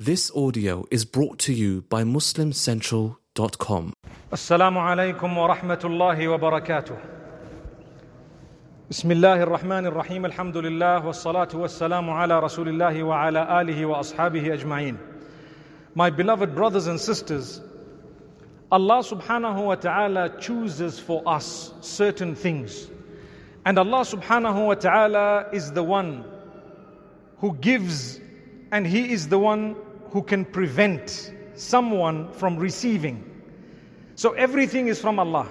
This audio is brought to you by muslimcentral.com. Assalamu alaikum wa rahmatullahi wa barakatuh. Bismillahir Rahmanir Rahim. Alhamdulillah wassalatu wassalamu ala Rasulillahi wa ala alihi wa ashabihi ajma'in. My beloved brothers and sisters, Allah subhanahu wa ta'ala chooses for us certain things. And Allah subhanahu wa ta'ala is the one who gives, and He is the one who can prevent someone from receiving. So everything is from Allah.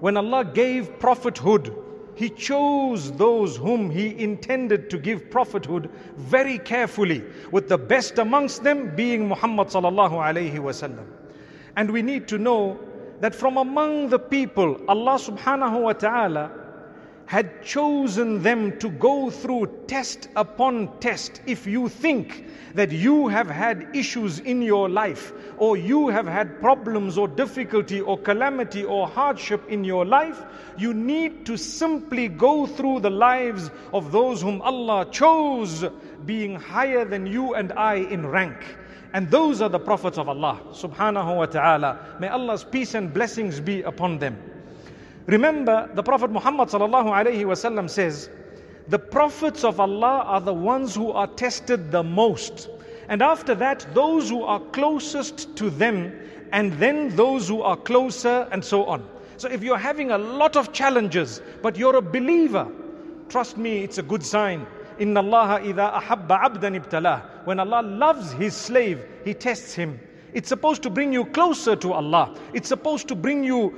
When Allah gave prophethood, He chose those whom He intended to give prophethood very carefully, with the best amongst them being Muhammad sallallahu alayhi wasallam. And we need to know that from among the people, Allah subhanahu wa ta'ala had chosen them to go through test upon test. If you think that you have had issues in your life, or you have had problems or difficulty or calamity or hardship in your life, you need to simply go through the lives of those whom Allah chose, being higher than you and I in rank. And those are the prophets of Allah subhanahu wa ta'ala. May Allah's peace and blessings be upon them. Remember, the Prophet Muhammad sallallahu alayhi wasallam says, the prophets of Allah are the ones who are tested the most. And after that, those who are closest to them, and then those who are closer, and so on. So if you're having a lot of challenges, but you're a believer, trust me, it's a good sign. Inna Allaha idha ahabba abdan ibtalah. When Allah loves His slave, He tests him. It's supposed to bring you closer to Allah. It's supposed to bring you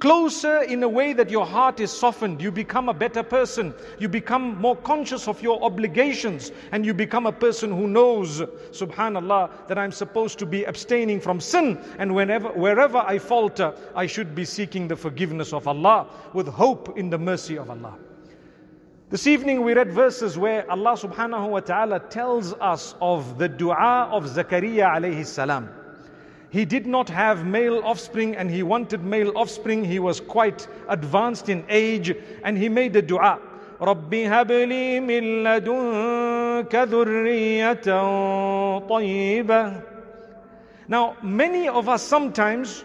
closer in a way that your heart is softened. You become a better person. You become more conscious of your obligations. And you become a person who knows, subhanallah, that I'm supposed to be abstaining from sin. And wherever I falter, I should be seeking the forgiveness of Allah with hope in the mercy of Allah. This evening we read verses where Allah subhanahu wa ta'ala tells us of the dua of Zakariya alayhi salam. He did not have male offspring and he wanted male offspring. He was quite advanced in age and he made the dua. Rabbi habli min ladunka dhurriyatan tayyibah. Now, many of us sometimes,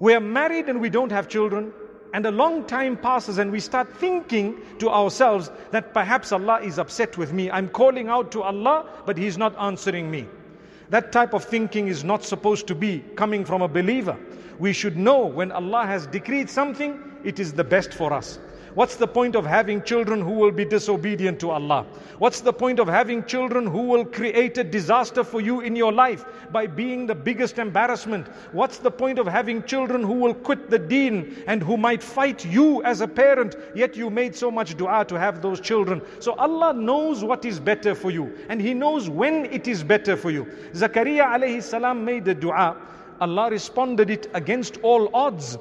we are married and we don't have children, and a long time passes and we start thinking to ourselves that perhaps Allah is upset with me. I'm calling out to Allah, but He's not answering me. That type of thinking is not supposed to be coming from a believer. We should know when Allah has decreed something, it is the best for us. What's the point of having children who will be disobedient to Allah? What's the point of having children who will create a disaster for you in your life by being the biggest embarrassment? What's the point of having children who will quit the deen and who might fight you as a parent, yet you made so much dua to have those children? So Allah knows what is better for you and He knows when it is better for you. Zakariya alayhi salam made the dua. Allah responded it against all odds.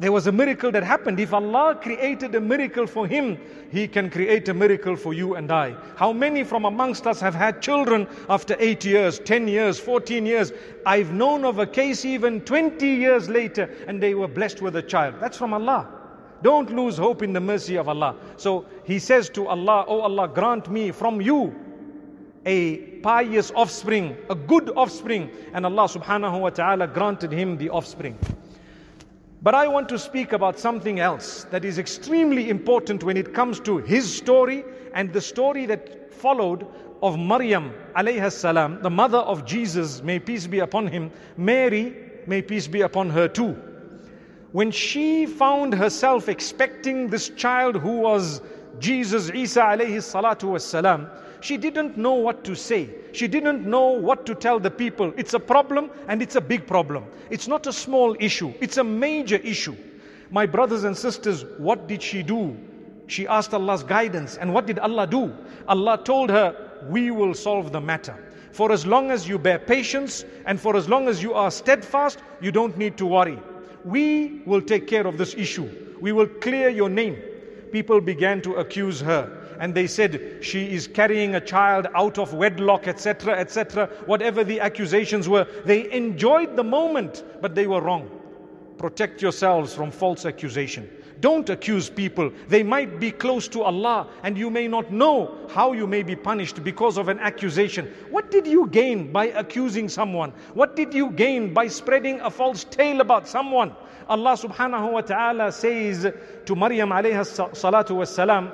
There was a miracle that happened. If Allah created a miracle for him, He can create a miracle for you and I. How many from amongst us have had children after 8 years, 10 years, 14 years? I've known of a case even 20 years later and they were blessed with a child. That's from Allah. Don't lose hope in the mercy of Allah. So he says to Allah, "Oh Allah, grant me from you a pious offspring, a good offspring." And Allah subhanahu wa ta'ala granted him the offspring. But I want to speak about something else that is extremely important when it comes to his story and the story that followed of Maryam alayha salam, the mother of Jesus, may peace be upon him, Mary, may peace be upon her too. When she found herself expecting this child who was Jesus, Isa alayhi salatu was salam, she didn't know what to say. She didn't know what to tell the people. It's a problem and it's a big problem. It's not a small issue. It's a major issue. My brothers and sisters, what did she do? She asked Allah's guidance. And what did Allah do? Allah told her, "We will solve the matter. For as long as you bear patience and for as long as you are steadfast, you don't need to worry. We will take care of this issue. We will clear your name." People began to accuse her. And they said, she is carrying a child out of wedlock, etc., etc. Whatever the accusations were, they enjoyed the moment, but they were wrong. Protect yourselves from false accusation. Don't accuse people. They might be close to Allah and you may not know how you may be punished because of an accusation. What did you gain by accusing someone? What did you gain by spreading a false tale about someone? Allah subhanahu wa ta'ala says to Maryam alayha salatu wassalam,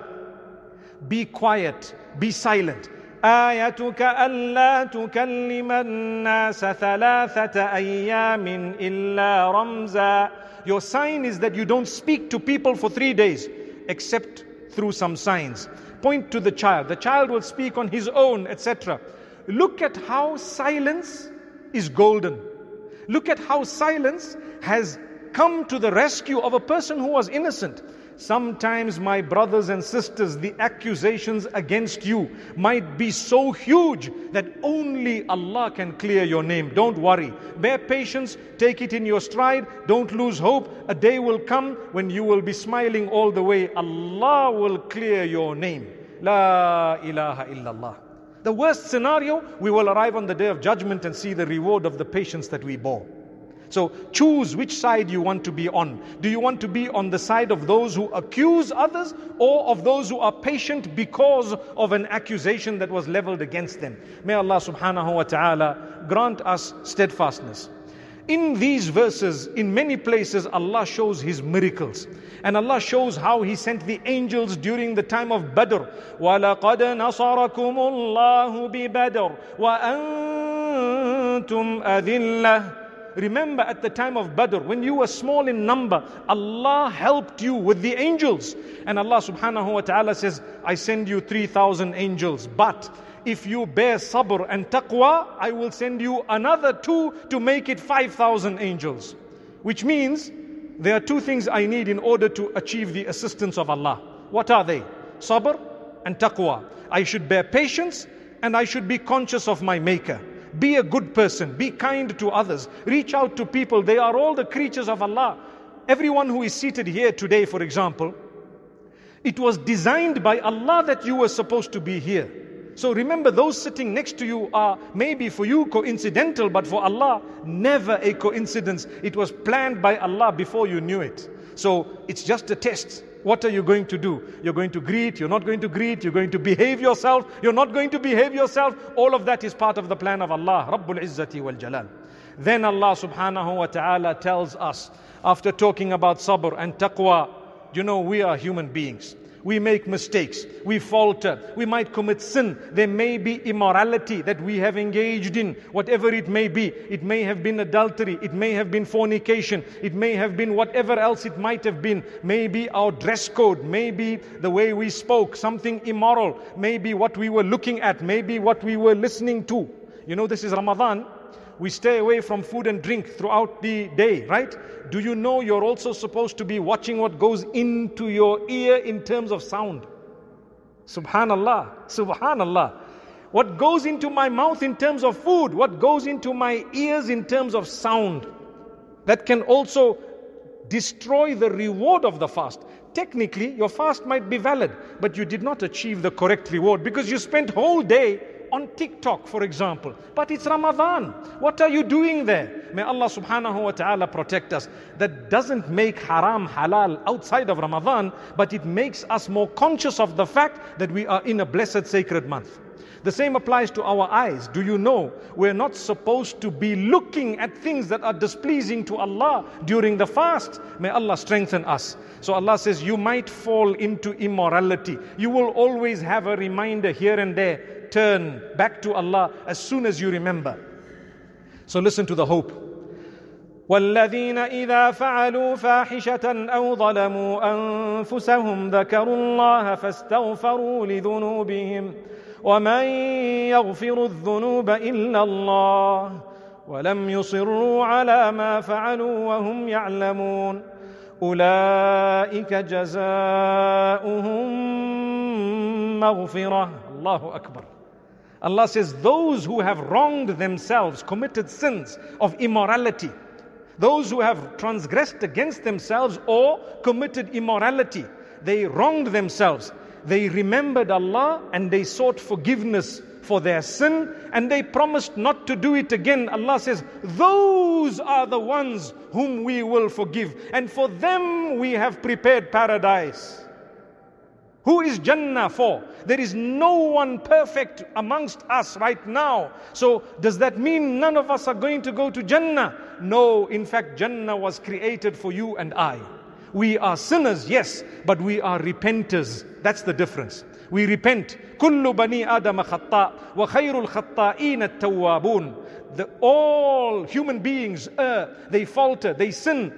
be quiet, be silent. آيتك ألا تكلم الناس ثلاثة أيام إلا رمزا. Your sign is that you don't speak to people for 3 days except through some signs. Point to the child. The child will speak on his own, etc. Look at how silence is golden. Look at how silence has come to the rescue of a person who was innocent. Sometimes, my brothers and sisters, the accusations against you might be so huge that only Allah can clear your name. Don't worry. Bear patience. Take it in your stride. Don't lose hope. A day will come when you will be smiling all the way. Allah will clear your name. La ilaha illallah. The worst scenario, we will arrive on the day of judgment and see the reward of the patience that we bore. So choose which side you want to be on. Do you want to be on the side of those who accuse others or of those who are patient because of an accusation that was leveled against them? May Allah subhanahu wa ta'ala grant us steadfastness. In these verses, in many places, Allah shows His miracles. And Allah shows how He sent the angels during the time of Badr. وَلَقَدْ نَصَرَكُمُ اللَّهُ بِبَدْرٍ وَأَنْتُمْ أَذِلَّةٌ. Remember at the time of Badr, when you were small in number, Allah helped you with the angels. And Allah subhanahu wa ta'ala says, I send you 3,000 angels. But if you bear sabr and taqwa, I will send you another 2 to make it 5,000 angels. Which means there are 2 things I need in order to achieve the assistance of Allah. What are they? Sabr and taqwa. I should bear patience and I should be conscious of my Maker. Be a good person, be kind to others, reach out to people. They are all the creatures of Allah. Everyone who is seated here today, for example, it was designed by Allah that you were supposed to be here. So remember, those sitting next to you are maybe for you coincidental, but for Allah, never a coincidence. It was planned by Allah before you knew it. So it's just a test. What are you going to do? You're going to greet, you're not going to greet, you're going to behave yourself, you're not going to behave yourself. All of that is part of the plan of Allah, Rabbul Izzati Wal Jalal. Then Allah subhanahu wa ta'ala tells us, after talking about sabr and taqwa, you know, we are human beings. We make mistakes, we falter, we might commit sin. There may be immorality that we have engaged in, whatever it may be. It may have been adultery, it may have been fornication, it may have been whatever else it might have been. Maybe our dress code, maybe the way we spoke, something immoral, maybe what we were looking at, maybe what we were listening to. You know, this is Ramadan. We stay away from food and drink throughout the day, right? Do you know you're also supposed to be watching what goes into your ear in terms of sound? Subhanallah, subhanallah. What goes into my mouth in terms of food, what goes into my ears in terms of sound, that can also destroy the reward of the fast. Technically, your fast might be valid, but you did not achieve the correct reward because you spent whole day on TikTok, for example. But it's Ramadan. What are you doing there? May Allah subhanahu wa ta'ala protect us. That doesn't make haram halal outside of Ramadan, but it makes us more conscious of the fact that we are in a blessed sacred month. The same applies to our eyes. Do you know we're not supposed to be looking at things that are displeasing to Allah during the fast? May Allah strengthen us. So Allah says, you might fall into immorality. You will always have a reminder here and there. Turn back to Allah as soon as you remember. So listen to the hope. وَالَّذِينَ إِذَا فَعَلُوا فَاحِشَةً أَوْ ظَلَمُوا أَنفُسَهُمْ ذَكَرُوا اللَّهَ فَاسْتَغْفَرُوا لِذُنُوبِهِمْ وَمَنْ يَغْفِرُ الذُّنُوبَ إِلَّا اللَّهُ وَلَمْ يُصِرُّوا عَلَى مَا فَعَلُوا وَهُمْ يَعْلَمُونَ أُولَئِكَ جَزَاؤُهُمْ مَغْفِرَةٌ. الله أكبر. Allah says, those who have wronged themselves, committed sins of immorality, those who have transgressed against themselves or committed immorality, they wronged themselves. They remembered Allah and they sought forgiveness for their sin and they promised not to do it again. Allah says, those are the ones whom we will forgive, and for them we have prepared paradise. Who is Jannah for? There is no one perfect amongst us right now. So does that mean none of us are going to go to Jannah? No, in fact, Jannah was created for you and I. We are sinners, yes, but we are repenters. That's the difference. We repent. Kullu bani adama khatta wa khayrul khatta'in at-tawwabun. All human beings err, they falter, they sin.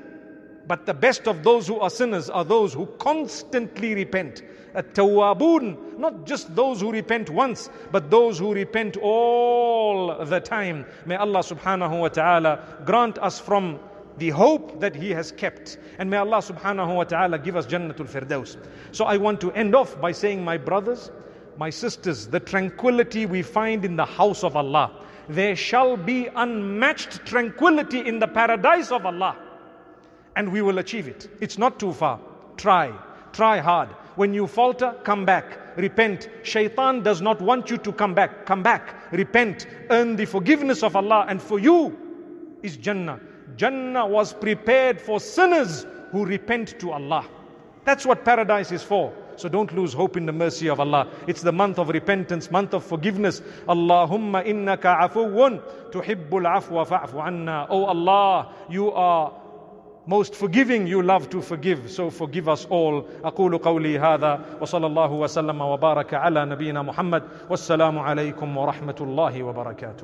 But the best of those who are sinners are those who constantly repent. At-tawwabun, not just those who repent once, but those who repent all the time. May Allah subhanahu wa ta'ala grant us from the hope that He has kept. And may Allah subhanahu wa ta'ala give us Jannatul Firdaus. So I want to end off by saying, my brothers, my sisters, the tranquility we find in the house of Allah. There shall be unmatched tranquility in the paradise of Allah. And we will achieve it. It's not too far. Try hard. When you falter, come back, repent. Shaitan does not want you to come back. Come back, repent, earn the forgiveness of Allah. And for you is Jannah. Jannah was prepared for sinners who repent to Allah. That's what paradise is for. So don't lose hope in the mercy of Allah. It's the month of repentance, month of forgiveness. Allahumma innaka afuwun tuhibbul afwa fa'fu anna. Oh Allah, you are most forgiving, you love to forgive, so forgive us all. أقول قولي هذا وصلى الله وسلم وبارك على نبينا محمد والسلام عليكم ورحمة الله وبركاته.